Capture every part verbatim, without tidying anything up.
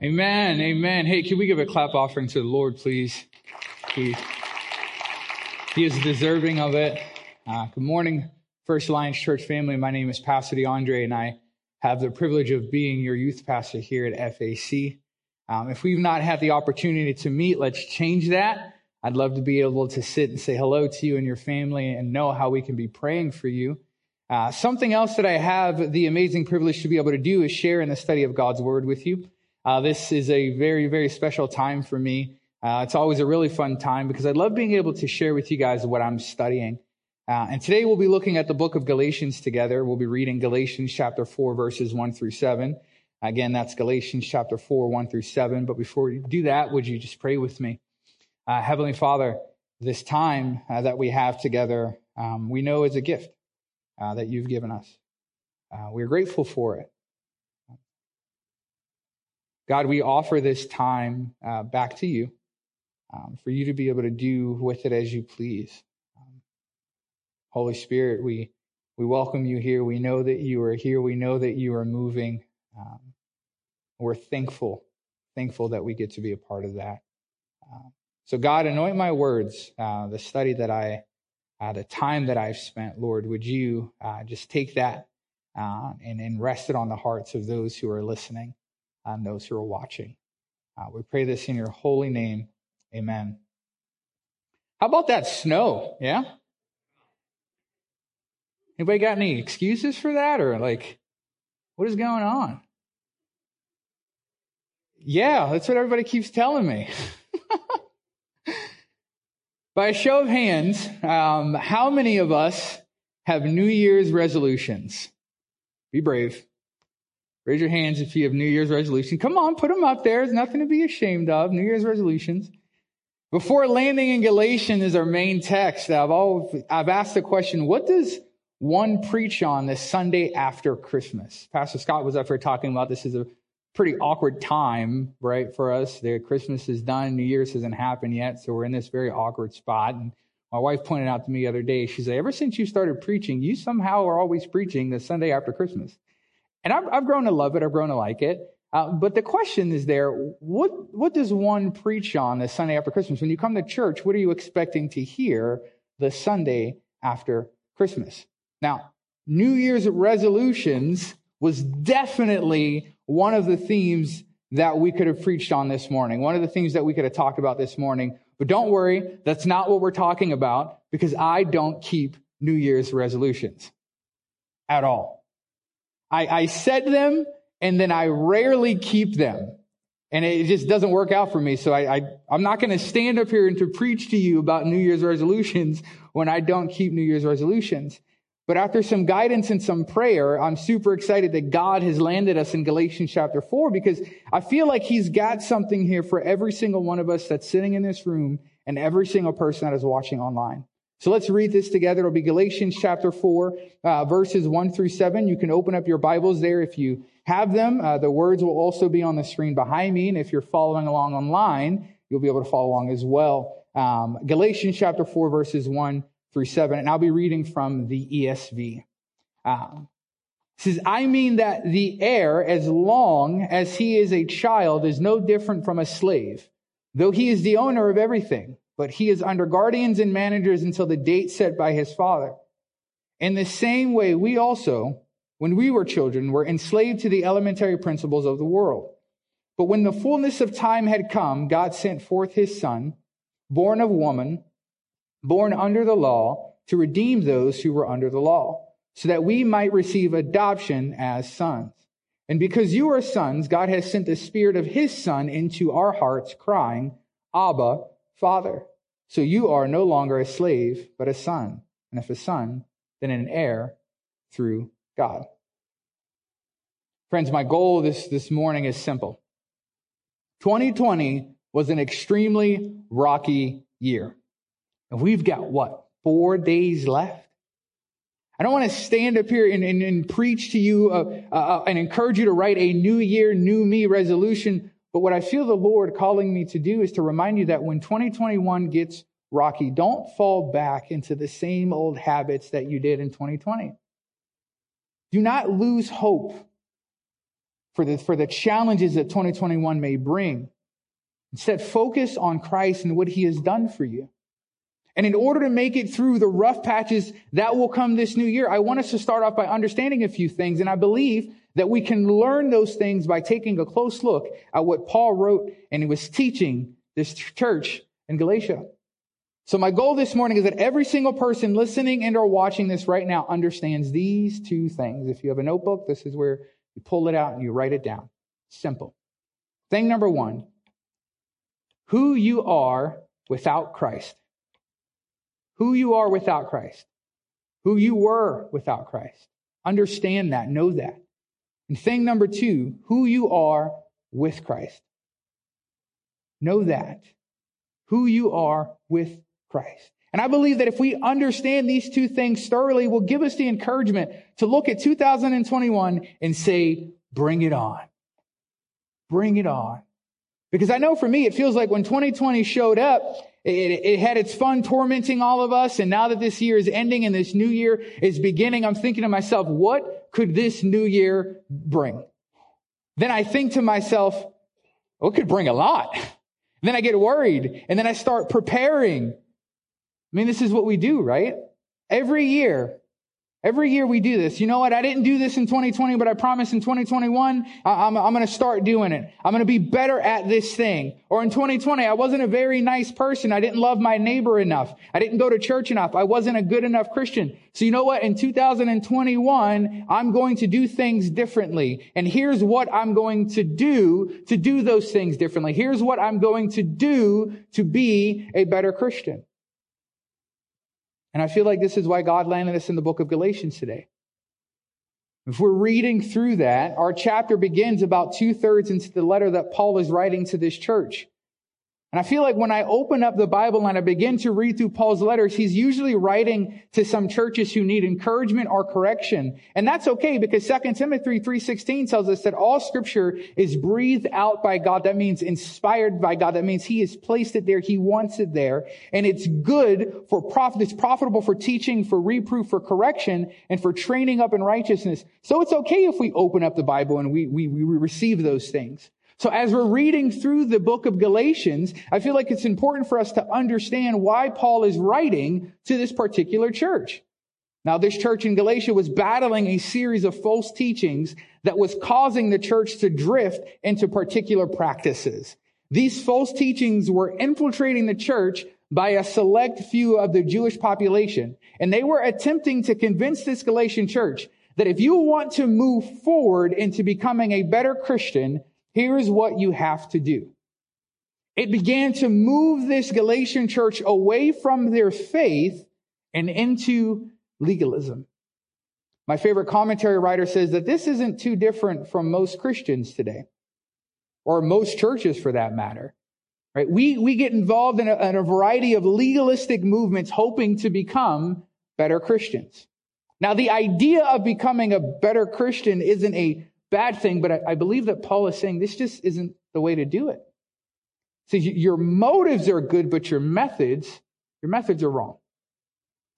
Amen. Amen. Hey, can we give a clap offering to the Lord, please? He, he is deserving of it. Uh, good morning, First Alliance Church family. My name is Pastor DeAndre, and I have the privilege of being your youth pastor here at F A C. Um, if we've not had the opportunity to meet, let's change that. I'd love to be able to sit and say hello to you and your family and know how we can be praying for you. Uh, something else that I have the amazing privilege to be able to do is share in the study of God's Word with you. Uh, this is a very, very special time for me. Uh, it's always a really fun time because I love being able to share with you guys what I'm studying. Uh, and today we'll be looking at the book of Galatians together. We'll be reading Galatians chapter four, verses one through seven. Again, that's Galatians chapter four, one through seven. But before you do that, would you just pray with me? Uh, Heavenly Father, this time uh, that we have together, um, we know is a gift uh, that you've given us. Uh, we're grateful for it. God, we offer this time uh, back to you um, for you to be able to do with it as you please. Holy Spirit, we, we welcome you here. We know that you are here. We know that you are moving. Um, we're thankful, thankful that we get to be a part of that. Uh, so God, anoint my words, uh, the study that I, uh, the time that I've spent, Lord, would you uh, just take that uh, and, and rest it on the hearts of those who are listening and those who are watching. Uh, we pray this in your holy name. Amen. How about that snow? Yeah. Anybody got any excuses for that? Or like, what is going on? Yeah, that's what everybody keeps telling me. By a show of hands, um, how many of us have New Year's resolutions? Be brave. Raise your hands if you have New Year's resolutions. Come on, put them up there. There's nothing to be ashamed of. New Year's resolutions. Before landing in Galatians is our main text. I've, always, I've asked the question, what does one preach on this Sunday after Christmas? Pastor Scott was up here talking about this is a pretty awkward time, right, for us. The Christmas is done. New Year's hasn't happened yet, so we're in this very awkward spot. And my wife pointed out to me the other day, she said, ever since you started preaching, you somehow are always preaching the Sunday after Christmas. And I've, I've grown to love it. I've grown to like it. Uh, but the question is there, what, what does one preach on this Sunday after Christmas? When you come to church, what are you expecting to hear the Sunday after Christmas? Now, New Year's resolutions was definitely one of the themes that we could have preached on this morning, one of the things that we could have talked about this morning. But don't worry, that's not what we're talking about, because I don't keep New Year's resolutions at all. I, I set them, and then I rarely keep them. And it just doesn't work out for me. So I, I, I'm not going to stand up here and to preach to you about New Year's resolutions when I don't keep New Year's resolutions. But after some guidance and some prayer, I'm super excited that God has landed us in Galatians chapter four, because I feel like he's got something here for every single one of us that's sitting in this room and every single person that is watching online. So let's read this together. It'll be Galatians chapter four, uh, verses one through seven. You can open up your Bibles there if you have them. Uh, the words will also be on the screen behind me. And if you're following along online, you'll be able to follow along as well. Um, Galatians chapter four, verses one through seven, and I'll be reading from the E S V. Uh, it says, I mean that the heir, as long as he is a child, is no different from a slave, though he is the owner of everything, but he is under guardians and managers until the date set by his father. In the same way, we also, when we were children, were enslaved to the elementary principles of the world. But when the fullness of time had come, God sent forth his son, born of woman, born under the law, to redeem those who were under the law, so that we might receive adoption as sons. And because you are sons, God has sent the Spirit of his Son into our hearts, crying, Abba, Father. So you are no longer a slave, but a son. And if a son, then an heir through God. Friends, my goal this, this morning is simple. twenty twenty was an extremely rocky year. And we've got, what, four days left? I don't want to stand up here and, and, and preach to you uh, uh, and encourage you to write a new year, new me resolution. But what I feel the Lord calling me to do is to remind you that when twenty twenty-one gets rocky, don't fall back into the same old habits that you did in twenty twenty. Do not lose hope for the, for the challenges that twenty twenty-one may bring. Instead, focus on Christ and what he has done for you. And in order to make it through the rough patches that will come this new year, I want us to start off by understanding a few things. And I believe that we can learn those things by taking a close look at what Paul wrote and he was teaching this church in Galatia. So my goal this morning is that every single person listening and or watching this right now understands these two things. If you have a notebook, this is where you pull it out and you write it down. Simple. Thing number one, who you are without Christ. Who you are without Christ. Who you were without Christ. Understand that. Know that. And thing number two, who you are with Christ. Know that. Who you are with Christ. And I believe that if we understand these two things thoroughly, will give us the encouragement to look at two thousand twenty-one and say, bring it on. Bring it on. Because I know for me, it feels like when twenty twenty showed up, It, it had its fun tormenting all of us. And now that this year is ending and this new year is beginning, I'm thinking to myself, what could this new year bring? Then I think to myself, well, it could bring a lot. Then I get worried and then I start preparing. I mean, this is what we do, right? Every year, every year we do this. You know what? I didn't do this in twenty twenty, but I promise in twenty twenty-one, I'm, I'm going to start doing it. I'm going to be better at this thing. Or in twenty twenty, I wasn't a very nice person. I didn't love my neighbor enough. I didn't go to church enough. I wasn't a good enough Christian. So you know what? In two thousand twenty-one, I'm going to do things differently. And here's what I'm going to do to do those things differently. Here's what I'm going to do to be a better Christian. And I feel like this is why God landed us in the book of Galatians today. If we're reading through that, our chapter begins about two-thirds into the letter that Paul is writing to this church. And I feel like when I open up the Bible and I begin to read through Paul's letters, he's usually writing to some churches who need encouragement or correction. And that's okay because Second Timothy three sixteen tells us that all scripture is breathed out by God. That means inspired by God. That means he has placed it there. He wants it there. And it's good for profit. It's profitable for teaching, for reproof, for correction, and for training up in righteousness. So it's okay if we open up the Bible and we, we, we receive those things. So as we're reading through the book of Galatians, I feel like it's important for us to understand why Paul is writing to this particular church. Now, this church in Galatia was battling a series of false teachings that was causing the church to drift into particular practices. These false teachings were infiltrating the church by a select few of the Jewish population, and they were attempting to convince this Galatian church that if you want to move forward into becoming a better Christian, here is what you have to do. It began to move this Galatian church away from their faith and into legalism. My favorite commentary writer says that this isn't too different from most Christians today, or most churches for that matter. Right? We, we get involved in a, in a variety of legalistic movements hoping to become better Christians. Now, the idea of becoming a better Christian isn't a bad thing, but I, I believe that Paul is saying this just isn't the way to do it. See, your motives are good, but your methods, your methods are wrong.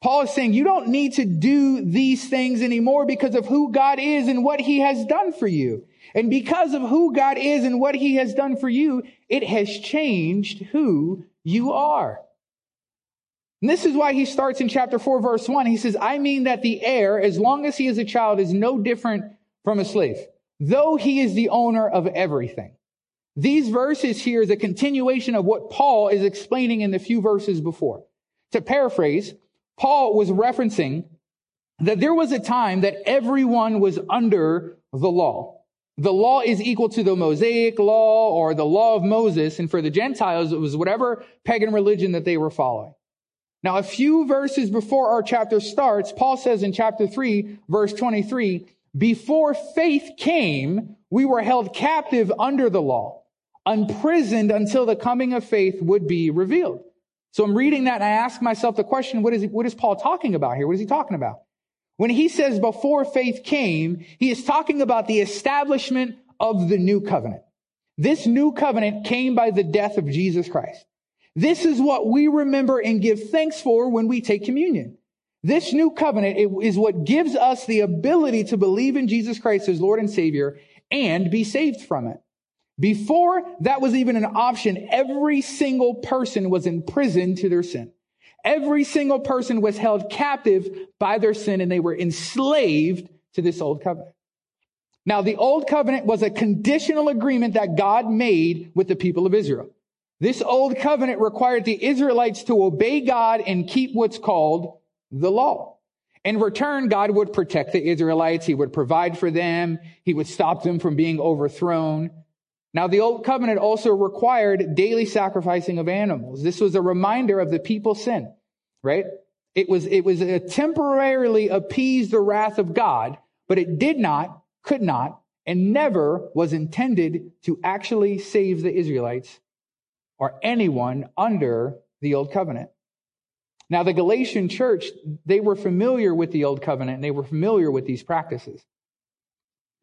Paul is saying you don't need to do these things anymore because of who God is and what he has done for you. And because of who God is and what he has done for you, it has changed who you are. And this is why he starts in chapter four, verse one. He says, I mean that the heir, as long as he is a child, is no different from a slave, though he is the owner of everything. These verses here is a continuation of what Paul is explaining in the few verses before. To paraphrase, Paul was referencing that there was a time that everyone was under the law. The law is equal to the Mosaic law or the law of Moses. And for the Gentiles, it was whatever pagan religion that they were following. Now, a few verses before our chapter starts, Paul says in chapter three, verse twenty-three, before faith came, we were held captive under the law, imprisoned until the coming of faith would be revealed. So I'm reading that and I ask myself the question, what is, what is Paul talking about here? What is he talking about? When he says before faith came, he is talking about the establishment of the new covenant. This new covenant came by the death of Jesus Christ. This is what we remember and give thanks for when we take communion. This new covenant is what gives us the ability to believe in Jesus Christ as Lord and Savior and be saved from it. Before that was even an option, every single person was imprisoned to their sin. Every single person was held captive by their sin, and they were enslaved to this old covenant. Now, the old covenant was a conditional agreement that God made with the people of Israel. This old covenant required the Israelites to obey God and keep what's called the law. In return, God would protect the Israelites. He would provide for them. He would stop them from being overthrown. Now, the old covenant also required daily sacrificing of animals. This was a reminder of the people's sin, right? It was, it was a temporarily appeased the wrath of God, but it did not, could not, and never was intended to actually save the Israelites or anyone under the old covenant. Now, the Galatian church, they were familiar with the old covenant, and they were familiar with these practices.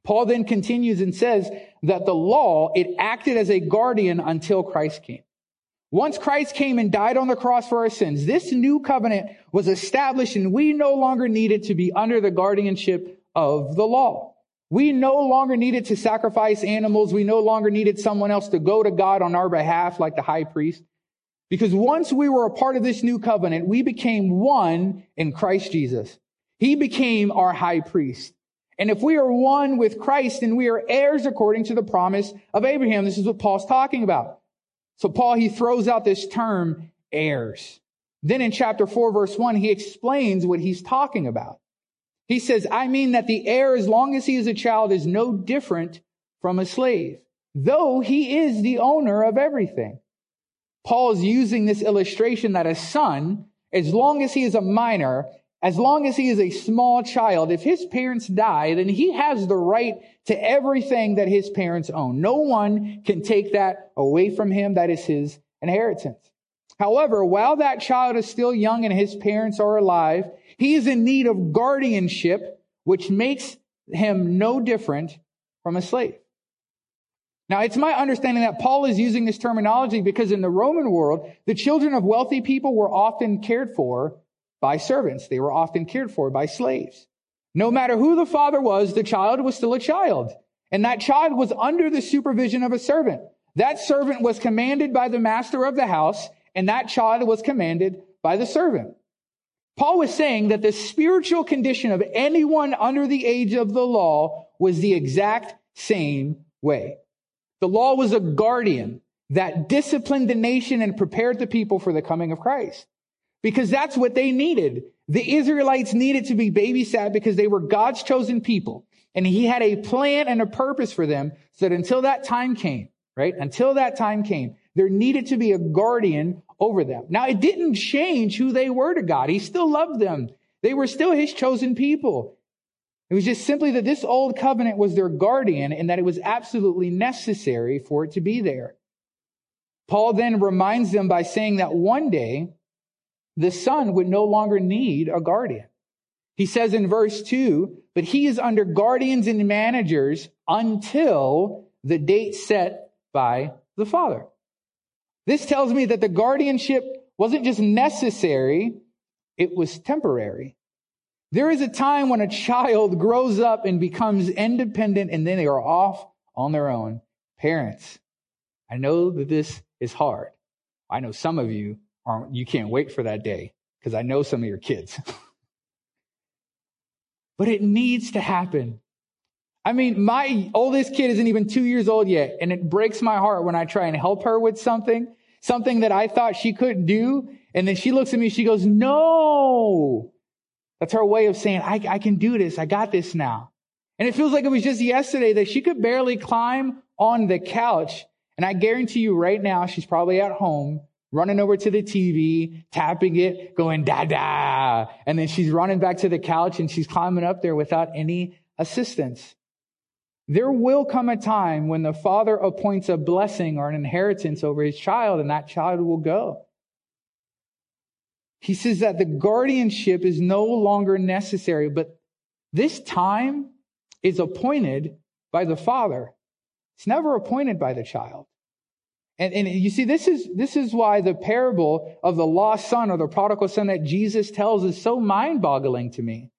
Paul then continues and says that the law, it acted as a guardian until Christ came. Once Christ came and died on the cross for our sins, this new covenant was established, and we no longer needed to be under the guardianship of the law. We no longer needed to sacrifice animals. We no longer needed someone else to go to God on our behalf like the high priest. Because once we were a part of this new covenant, we became one in Christ Jesus. He became our high priest. And if we are one with Christ, then we are heirs according to the promise of Abraham. This is what Paul's talking about. So Paul, he throws out this term, heirs. Then in chapter four, verse one, he explains what he's talking about. He says, I mean that the heir, as long as he is a child, is no different from a slave, though he is the owner of everything. Paul is using this illustration that a son, as long as he is a minor, as long as he is a small child, if his parents die, then he has the right to everything that his parents own. No one can take that away from him. That is his inheritance. However, while that child is still young and his parents are alive, he is in need of guardianship, which makes him no different from a slave. Now, it's my understanding that Paul is using this terminology because in the Roman world, the children of wealthy people were often cared for by servants. They were often cared for by slaves. No matter who the father was, the child was still a child. And that child was under the supervision of a servant. That servant was commanded by the master of the house, and that child was commanded by the servant. Paul was saying that the spiritual condition of anyone under the age of the law was the exact same way. The law was a guardian that disciplined the nation and prepared the people for the coming of Christ. Because that's what they needed. The Israelites needed to be babysat because they were God's chosen people. And he had a plan and a purpose for them so that until that time came, right? Until that time came, there needed to be a guardian over them. Now, it didn't change who they were to God. He still loved them. They were still his chosen people. It was just simply that this old covenant was their guardian and that it was absolutely necessary for it to be there. Paul then reminds them by saying that one day, the son would no longer need a guardian. He says in verse two, but he is under guardians and managers until the date set by the father. This tells me that the guardianship wasn't just necessary, it was temporary. There is a time when a child grows up and becomes independent, and then they are off on their own. Parents, I know that this is hard. I know some of you You can't wait for that day because I know some of your kids. But it needs to happen. I mean, my oldest kid isn't even two years old yet, and it breaks my heart when I try and help her with something, something that I thought she couldn't do. And then she looks at me, she goes, no. That's her way of saying, I, I can do this. I got this now. And it feels like it was just yesterday that she could barely climb on the couch. And I guarantee you right now, she's probably at home running over to the T V, tapping it, going da-da. And then she's running back to the couch and she's climbing up there without any assistance. There will come a time when the father appoints a blessing or an inheritance over his child, and that child will go. He says that the guardianship is no longer necessary, but this time is appointed by the father. It's never appointed by the child. And, and you see, this is this is why the parable of the lost son or the prodigal son that Jesus tells is so mind-boggling to me.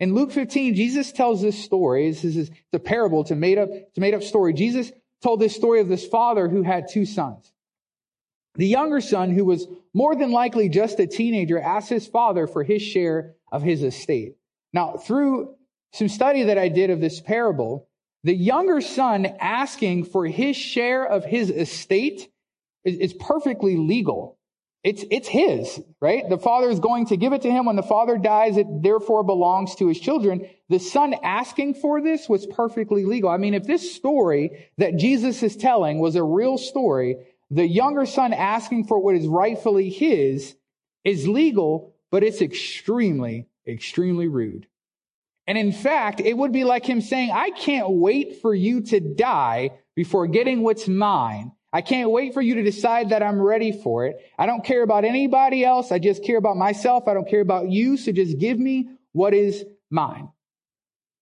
In Luke fifteen, Jesus tells this story. This is a parable. It's a made-up it's a made-up story. Jesus told this story of this father who had two sons. The younger son, who was more than likely just a teenager, asked his father for his share of his estate. Now, through some study that I did of this parable, the younger son asking for his share of his estate is, is perfectly legal. It's, it's his, right? The father is going to give it to him. When the father dies, it therefore belongs to his children. The son asking for this was perfectly legal. I mean, if this story that Jesus is telling was a real story, the younger son asking for what is rightfully his is legal, but it's extremely, extremely rude. And in fact, it would be like him saying, I can't wait for you to die before getting what's mine. I can't wait for you to decide that I'm ready for it. I don't care about anybody else. I just care about myself. I don't care about you. So just give me what is mine.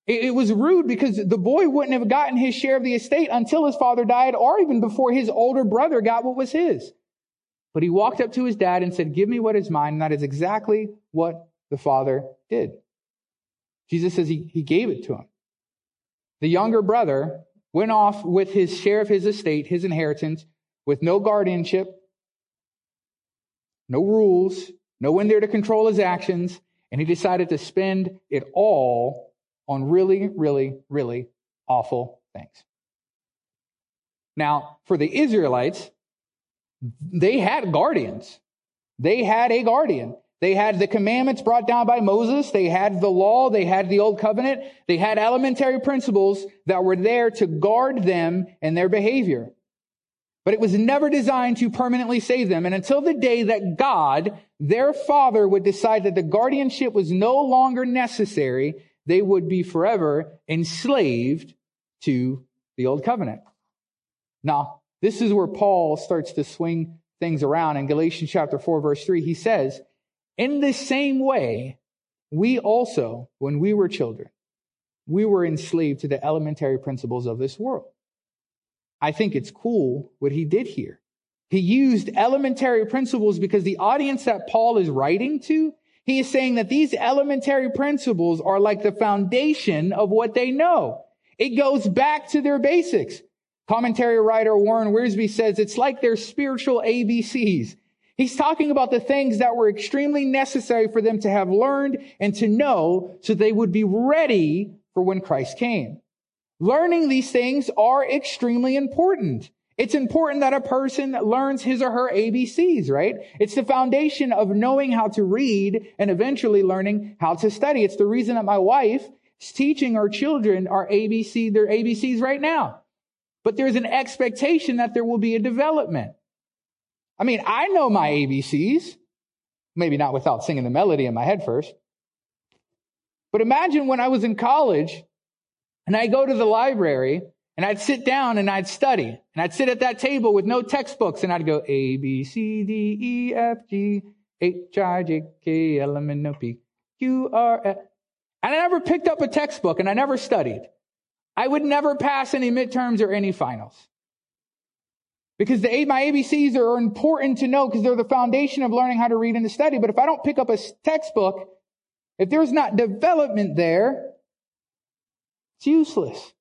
It was rude because the boy wouldn't have gotten his share of the estate until his father died, or even before his older brother got what was his. But he walked up to his dad and said, give me what is mine. And that is exactly what the father did. Jesus says he, he gave it to him. The younger brother went off with his share of his estate, his inheritance, with no guardianship, no rules, no one there to control his actions. And he decided to spend it all on really, really, really awful things. Now, for the Israelites, they had guardians. They had a guardian. They had the commandments brought down by Moses. They had the law. They had the old covenant. They had elementary principles that were there to guard them and their behavior. But it was never designed to permanently save them. And until the day that God, their father, would decide that the guardianship was no longer necessary, they would be forever enslaved to the old covenant. Now, this is where Paul starts to swing things around. In Galatians chapter four, verse three, he says, in the same way, we also, when we were children, we were enslaved to the elementary principles of this world. I think it's cool what he did here. He used elementary principles because the audience that Paul is writing to, he is saying that these elementary principles are like the foundation of what they know. It goes back to their basics. Commentary writer Warren Wiersbe says it's like their spiritual A B Cs. He's talking about the things that were extremely necessary for them to have learned and to know so they would be ready for when Christ came. Learning these things are extremely important. It's important that a person learns his or her A B Cs, right? It's the foundation of knowing how to read and eventually learning how to study. It's the reason that my wife is teaching our children our A B C, their A B Cs right now. But there's an expectation that there will be a development. I mean, I know my A B Cs, maybe not without singing the melody in my head first. But imagine when I was in college and I go to the library and I'd sit down and I'd study. And I'd sit at that table with no textbooks and I'd go A, B, C, D, E, F, G, H, I, J, K, L, M, N, O, P, Q, R, S. And I never picked up a textbook and I never studied. I would never pass any midterms or any finals. Because the, my A B Cs are important to know because they're the foundation of learning how to read and to study. But if I don't pick up a textbook, if there's not development there, it's useless.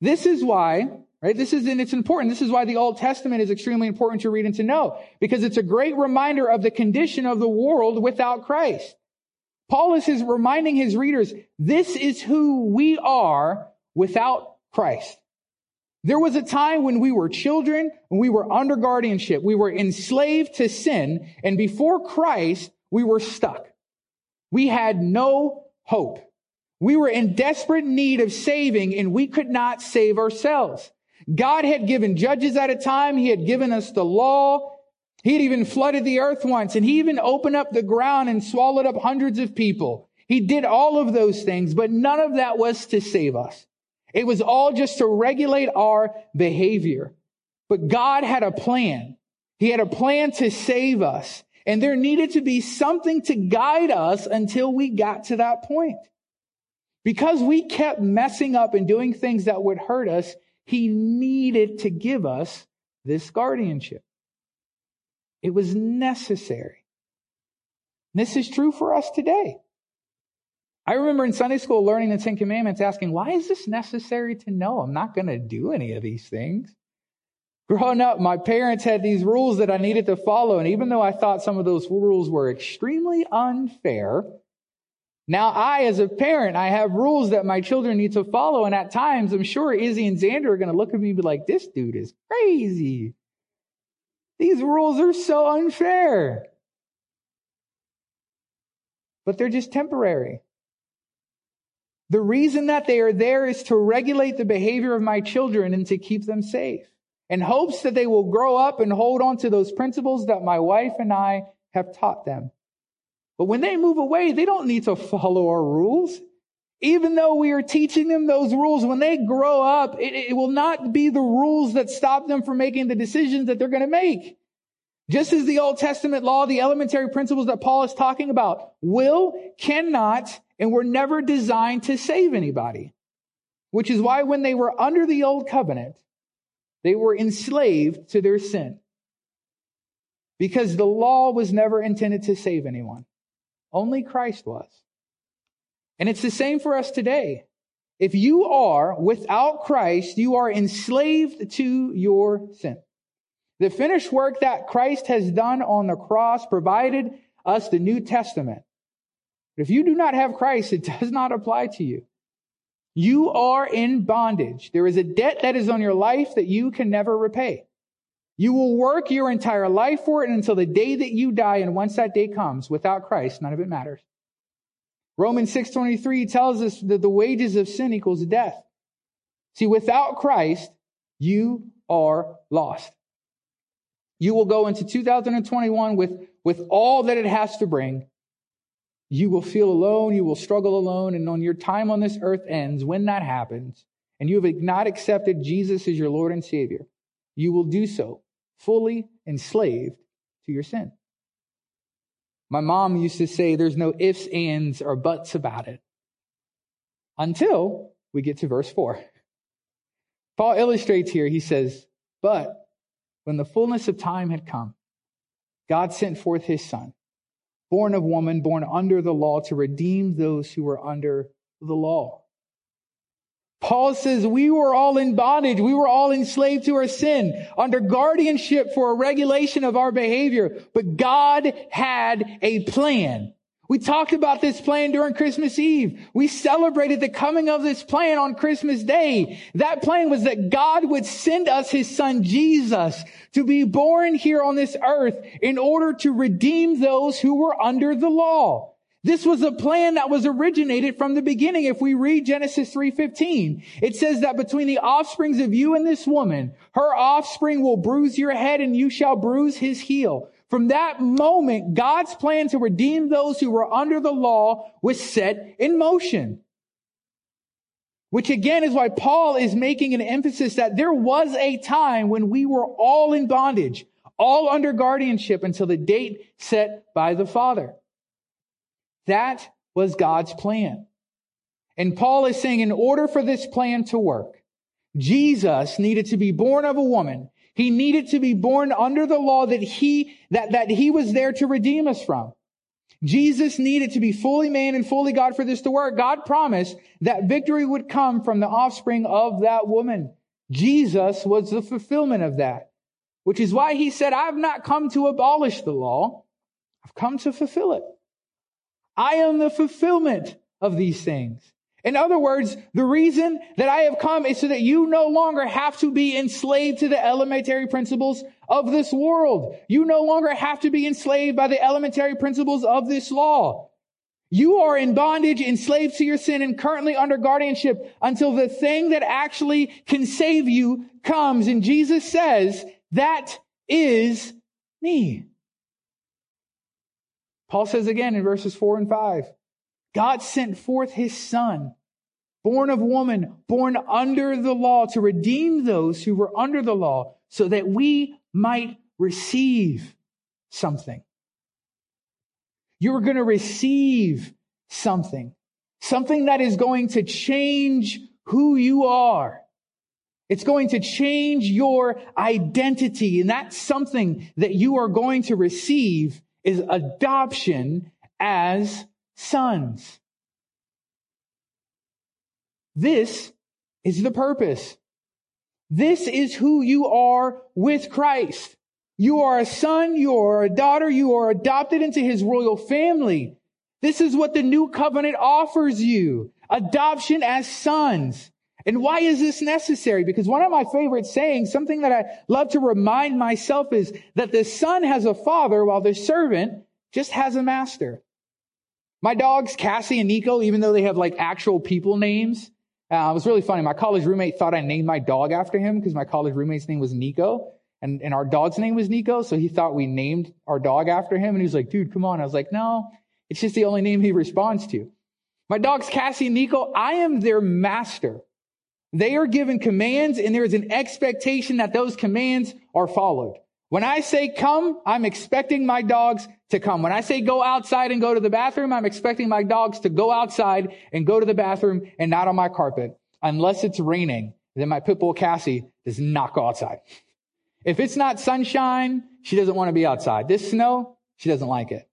This is why, right? This is, and it's important. This is why the Old Testament is extremely important to read and to know, because it's a great reminder of the condition of the world without Christ. Paul is his, reminding his readers, this is who we are without Christ. There was a time when we were children, when we were under guardianship, we were enslaved to sin, and before Christ, we were stuck. We had no hope. We were in desperate need of saving, and we could not save ourselves. God had given judges at a time. He had given us the law. He had even flooded the earth once, and he even opened up the ground and swallowed up hundreds of people. He did all of those things, but none of that was to save us. It was all just to regulate our behavior. But God had a plan. He had a plan to save us, and there needed to be something to guide us until we got to that point. Because we kept messing up and doing things that would hurt us, he needed to give us this guardianship. It was necessary. And this is true for us today. I remember in Sunday school learning the Ten Commandments, asking, why is this necessary to know? I'm not going to do any of these things. Growing up, my parents had these rules that I needed to follow. And even though I thought some of those rules were extremely unfair, now I, as a parent, I have rules that my children need to follow. And at times, I'm sure Izzy and Xander are going to look at me and be like, this dude is crazy. These rules are so unfair. But they're just temporary. The reason that they are there is to regulate the behavior of my children and to keep them safe, in hopes that they will grow up and hold on to those principles that my wife and I have taught them. But when they move away, they don't need to follow our rules. Even though we are teaching them those rules, when they grow up, it, it will not be the rules that stop them from making the decisions that they're going to make. Just as the Old Testament law, the elementary principles that Paul is talking about, will, cannot, and were never designed to save anybody. Which is why when they were under the old covenant, they were enslaved to their sin. Because the law was never intended to save anyone. Only Christ was. And it's the same for us today. If you are without Christ, you are enslaved to your sin. The finished work that Christ has done on the cross provided us the New Testament. But if you do not have Christ, it does not apply to you. You are in bondage. There is a debt that is on your life that you can never repay. You will work your entire life for it until the day that you die. And once that day comes, without Christ, none of it matters. Romans six twenty-three tells us that the wages of sin equals death. See, without Christ, you are lost. You will go into two thousand twenty-one with, with all that it has to bring. You will feel alone. You will struggle alone. And on your time on this earth ends, when that happens, and you have not accepted Jesus as your Lord and Savior, you will do so fully enslaved to your sin. My mom used to say there's no ifs, ands, or buts about it until we get to verse four. Paul illustrates here, he says, but when the fullness of time had come, God sent forth his son, born of woman, born under the law, to redeem those who were under the law. Paul says we were all in bondage. We were all enslaved to our sin, under guardianship for a regulation of our behavior. But God had a plan. We talked about this plan during Christmas Eve. We celebrated the coming of this plan on Christmas Day. That plan was that God would send us his son Jesus to be born here on this earth in order to redeem those who were under the law. This was a plan that was originated from the beginning. If we read Genesis three fifteen, it says that between the offsprings of you and this woman, her offspring will bruise your head and you shall bruise his heel. From that moment, God's plan to redeem those who were under the law was set in motion. Which again is why Paul is making an emphasis that there was a time when we were all in bondage, all under guardianship until the date set by the Father. That was God's plan. And Paul is saying in order for this plan to work, Jesus needed to be born of a woman. He needed to be born under the law that he, that, that he was there to redeem us from. Jesus needed to be fully man and fully God for this to work. God promised that victory would come from the offspring of that woman. Jesus was the fulfillment of that, which is why he said, I've not come to abolish the law. I've come to fulfill it. I am the fulfillment of these things. In other words, the reason that I have come is so that you no longer have to be enslaved to the elementary principles of this world. You no longer have to be enslaved by the elementary principles of this law. You are in bondage, enslaved to your sin, and currently under guardianship until the thing that actually can save you comes. And Jesus says, that is me. Paul says again in verses four and five, God sent forth his son, born of woman, born under the law, to redeem those who were under the law so that we might receive something. You're going to receive something, something that is going to change who you are. It's going to change your identity. And that's something that you are going to receive is adoption as sons. This is the purpose. This is who you are with Christ. You are a son, you are a daughter, you are adopted into his royal family. This is what the new covenant offers you, adoption as sons. And why is this necessary? Because one of my favorite sayings, something that I love to remind myself, is that the son has a father while the servant just has a master. My dogs, Cassie and Nico, even though they have like actual people names, uh, it was really funny. My college roommate thought I named my dog after him because my college roommate's name was Nico. And, and our dog's name was Nico, so he thought we named our dog after him. And he was like, dude, come on. I was like, no, it's just the only name he responds to. My dogs, Cassie and Nico, I am their master. They are given commands, and there is an expectation that those commands are followed. When I say come, I'm expecting my dogs to come. When I say go outside and go to the bathroom, I'm expecting my dogs to go outside and go to the bathroom and not on my carpet. Unless it's raining, then my pit bull, Cassie, does not go outside. If it's not sunshine, she doesn't want to be outside. This snow, she doesn't like it.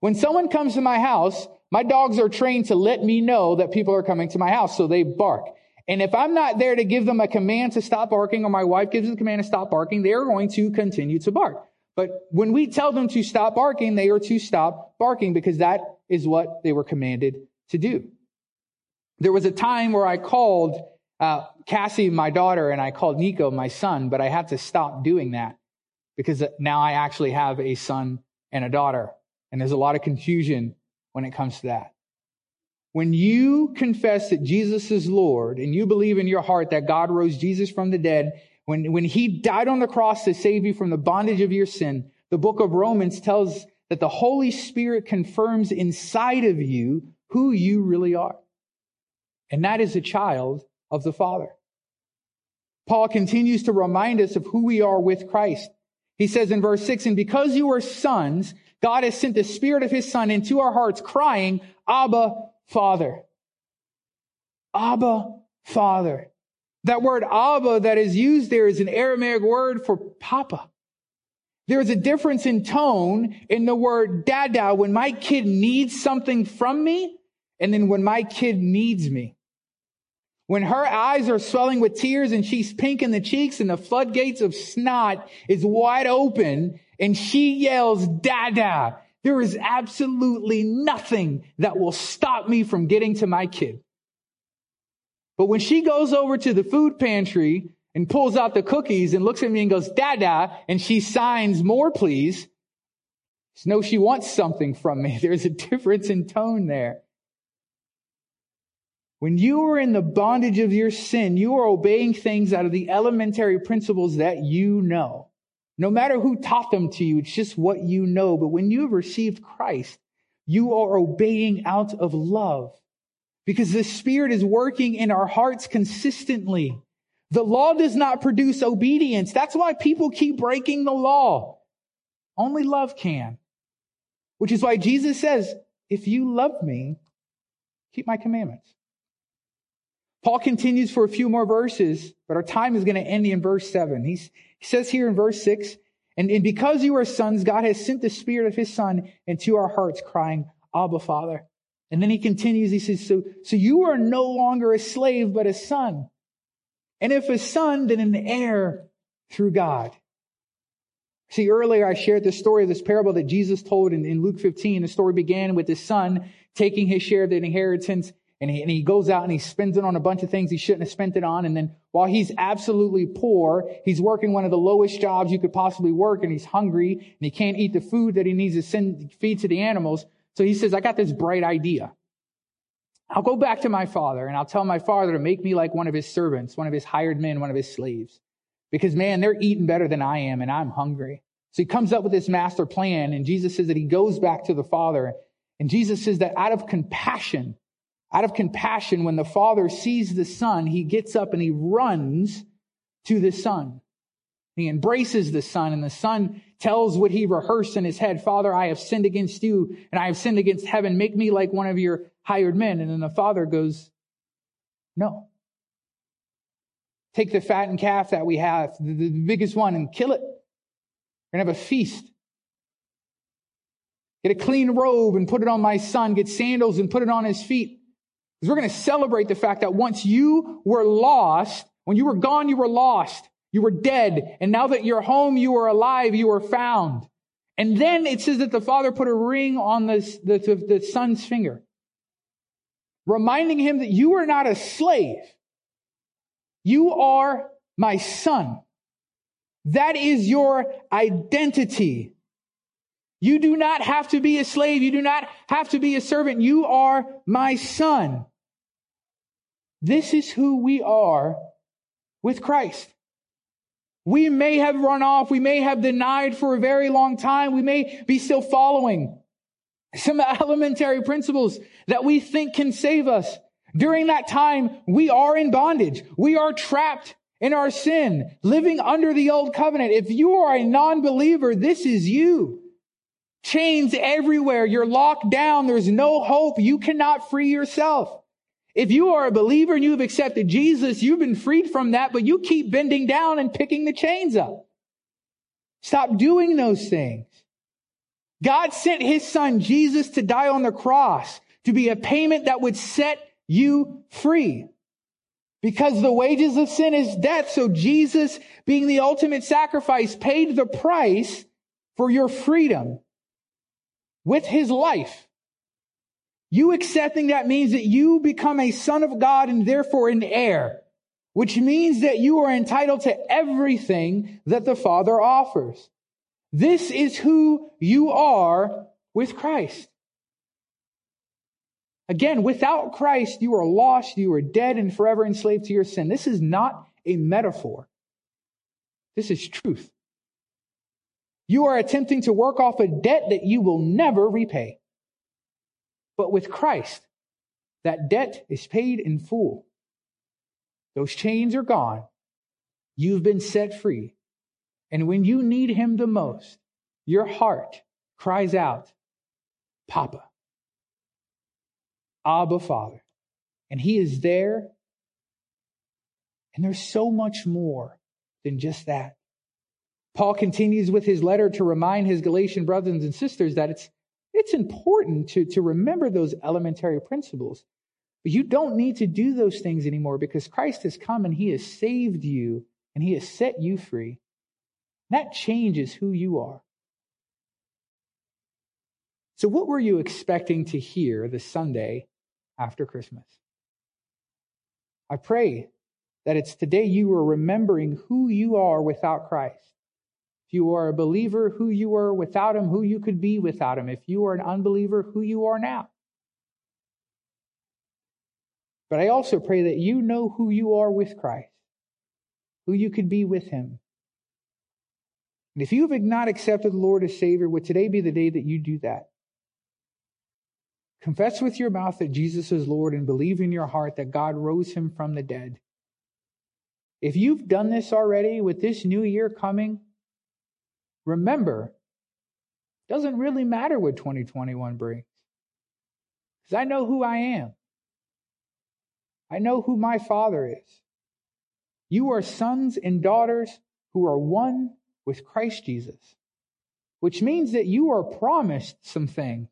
When someone comes to my house, my dogs are trained to let me know that people are coming to my house, so they bark. And if I'm not there to give them a command to stop barking, or my wife gives them a command to stop barking, they are going to continue to bark. But when we tell them to stop barking, they are to stop barking because that is what they were commanded to do. There was a time where I called Uh, Cassie, my daughter, and I called Nico, my son, but I had to stop doing that because now I actually have a son and a daughter. And there's a lot of confusion when it comes to that. When you confess that Jesus is Lord and you believe in your heart that God rose Jesus from the dead, when, when he died on the cross to save you from the bondage of your sin, the book of Romans tells that the Holy Spirit confirms inside of you who you really are. And that is a child of the Father. Paul continues to remind us of who we are with Christ. He says in verse six, and because you are sons, God has sent the Spirit of his Son into our hearts, crying, Abba, Father. Abba, Father. That word Abba that is used there is an Aramaic word for Papa. There is a difference in tone in the word Dada when my kid needs something from me, and then when my kid needs me. When her eyes are swelling with tears and she's pink in the cheeks and the floodgates of snot is wide open and she yells, Dada, there is absolutely nothing that will stop me from getting to my kid. But when she goes over to the food pantry and pulls out the cookies and looks at me and goes, Dada, and she signs more, please. She knows she wants something from me. There's a difference in tone there. When you are in the bondage of your sin, you are obeying things out of the elementary principles that you know. No matter who taught them to you, it's just what you know. But when you have received Christ, you are obeying out of love because the Spirit is working in our hearts consistently. The law does not produce obedience. That's why people keep breaking the law. Only love can, which is why Jesus says, if you love me, keep my commandments. Paul continues for a few more verses, but our time is going to end in verse seven. He's, he says here in verse six, and, and because you are sons, God has sent the Spirit of his Son into our hearts, crying, Abba, Father. And then he continues, he says, so, so you are no longer a slave, but a son. And if a son, then an heir through God. See, earlier I shared the story of this parable that Jesus told in, in Luke fifteen. The story began with the son taking his share of the inheritance. And he, and he goes out and he spends it on a bunch of things he shouldn't have spent it on. And then while he's absolutely poor, he's working one of the lowest jobs you could possibly work. And he's hungry and he can't eat the food that he needs to send, feed to the animals. So he says, I got this bright idea. I'll go back to my father and I'll tell my father to make me like one of his servants, one of his hired men, one of his slaves. Because man, they're eating better than I am and I'm hungry. So he comes up with this master plan. And Jesus says that he goes back to the father. And Jesus says that out of compassion, Out of compassion, when the father sees the son, he gets up and he runs to the son. He embraces the son, and the son tells what he rehearsed in his head. Father, I have sinned against you, and I have sinned against heaven. Make me like one of your hired men. And then the father goes, no. Take the fattened calf that we have, the, the biggest one, and kill it. We're going to have a feast. Get a clean robe and put it on my son. Get sandals and put it on his feet. Because we're going to celebrate the fact that once you were lost, when you were gone, you were lost, you were dead. And now that you're home, you are alive, you are found. And then it says that the Father put a ring on the, the, the, the Son's finger, reminding him that you are not a slave. You are my son. That is your identity. You do not have to be a slave. You do not have to be a servant. You are my son. This is who we are with Christ. We may have run off. We may have denied for a very long time. We may be still following some elementary principles that we think can save us. During that time, we are in bondage. We are trapped in our sin, living under the old covenant. If you are a non-believer, this is you. Chains everywhere. You're locked down. There's no hope. You cannot free yourself. If you are a believer and you've accepted Jesus, you've been freed from that, but you keep bending down and picking the chains up. Stop doing those things. God sent his son Jesus to die on the cross, to be a payment that would set you free. Because the wages of sin is death. So Jesus, being the ultimate sacrifice, paid the price for your freedom with his life. You accepting that means that you become a son of God and therefore an heir, which means that you are entitled to everything that the Father offers. This is who you are with Christ. Again, without Christ, you are lost, you are dead and forever enslaved to your sin. This is not a metaphor. This is truth. You are attempting to work off a debt that you will never repay. But with Christ, that debt is paid in full. Those chains are gone. You've been set free. And when you need him the most, your heart cries out, Papa, Abba Father. And he is there. And there's so much more than just that. Paul continues with his letter to remind his Galatian brothers and sisters that it's It's important to, to remember those elementary principles, but you don't need to do those things anymore because Christ has come and he has saved you and he has set you free. That changes who you are. So what were you expecting to hear the Sunday after Christmas? I pray that it's today you are remembering who you are without Christ. If you are a believer, who you were without him, who you could be without him. If you are an unbeliever, who you are now. But I also pray that you know who you are with Christ, who you could be with him. And if you have not accepted the Lord as Savior, would today be the day that you do that? Confess with your mouth that Jesus is Lord and believe in your heart that God rose him from the dead. If you've done this already, with this new year coming, remember, it doesn't really matter what twenty twenty-one brings. Because I know who I am. I know who my Father is. You are sons and daughters who are one with Christ Jesus, which means that you are promised some things.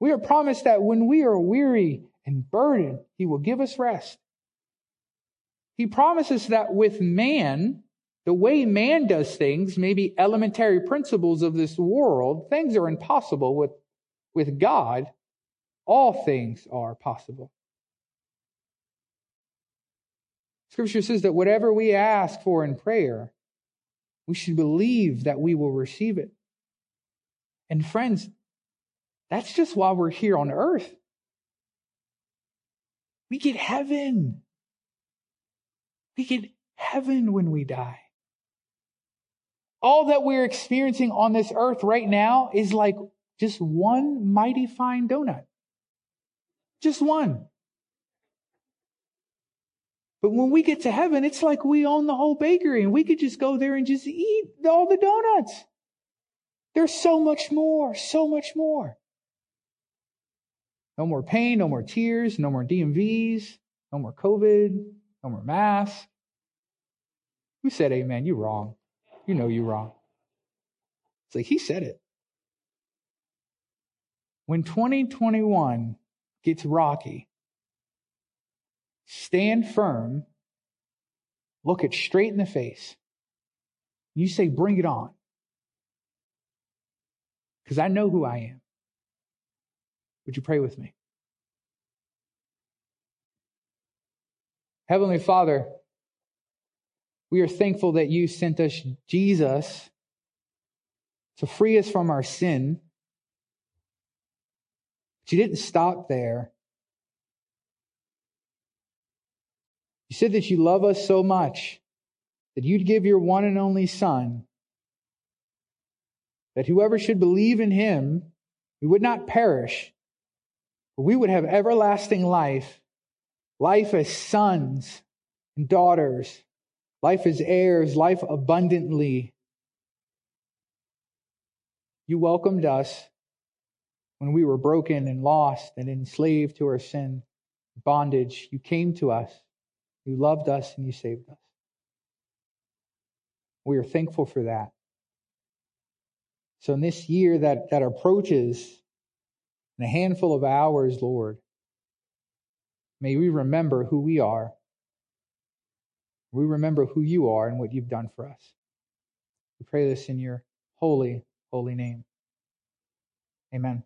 We are promised that when we are weary and burdened, he will give us rest. He promises that with man, the way man does things, maybe elementary principles of this world, things are impossible. With, with God, all things are possible. Scripture says that whatever we ask for in prayer, we should believe that we will receive it. And friends, that's just why we're here on earth. We get heaven. We get heaven when we die. All that we're experiencing on this earth right now is like just one mighty fine donut. Just one. But when we get to heaven, it's like we own the whole bakery and we could just go there and just eat all the donuts. There's so much more, so much more. No more pain, no more tears, no more D M Vs, no more COVID, no more masks. Who said amen? You're wrong. You know you're wrong. It's like he said it. When twenty twenty-one gets rocky, Stand firm. Look it straight in the face. You say, bring it on. Because I know who I am. Would you pray with me? Heavenly Father, we are thankful that you sent us Jesus to free us from our sin. But you didn't stop there. You said that you love us so much that you'd give your one and only Son, that whoever should believe in him, we would not perish, but we would have everlasting life, life as sons and daughters, life as heirs, life abundantly. You welcomed us when we were broken and lost and enslaved to our sin, bondage. You came to us, you loved us, and you saved us. We are thankful for that. So in this year that, that approaches, in a handful of hours, Lord, may we remember who we are. We remember who you are and what you've done for us. We pray this in your holy, holy name. Amen.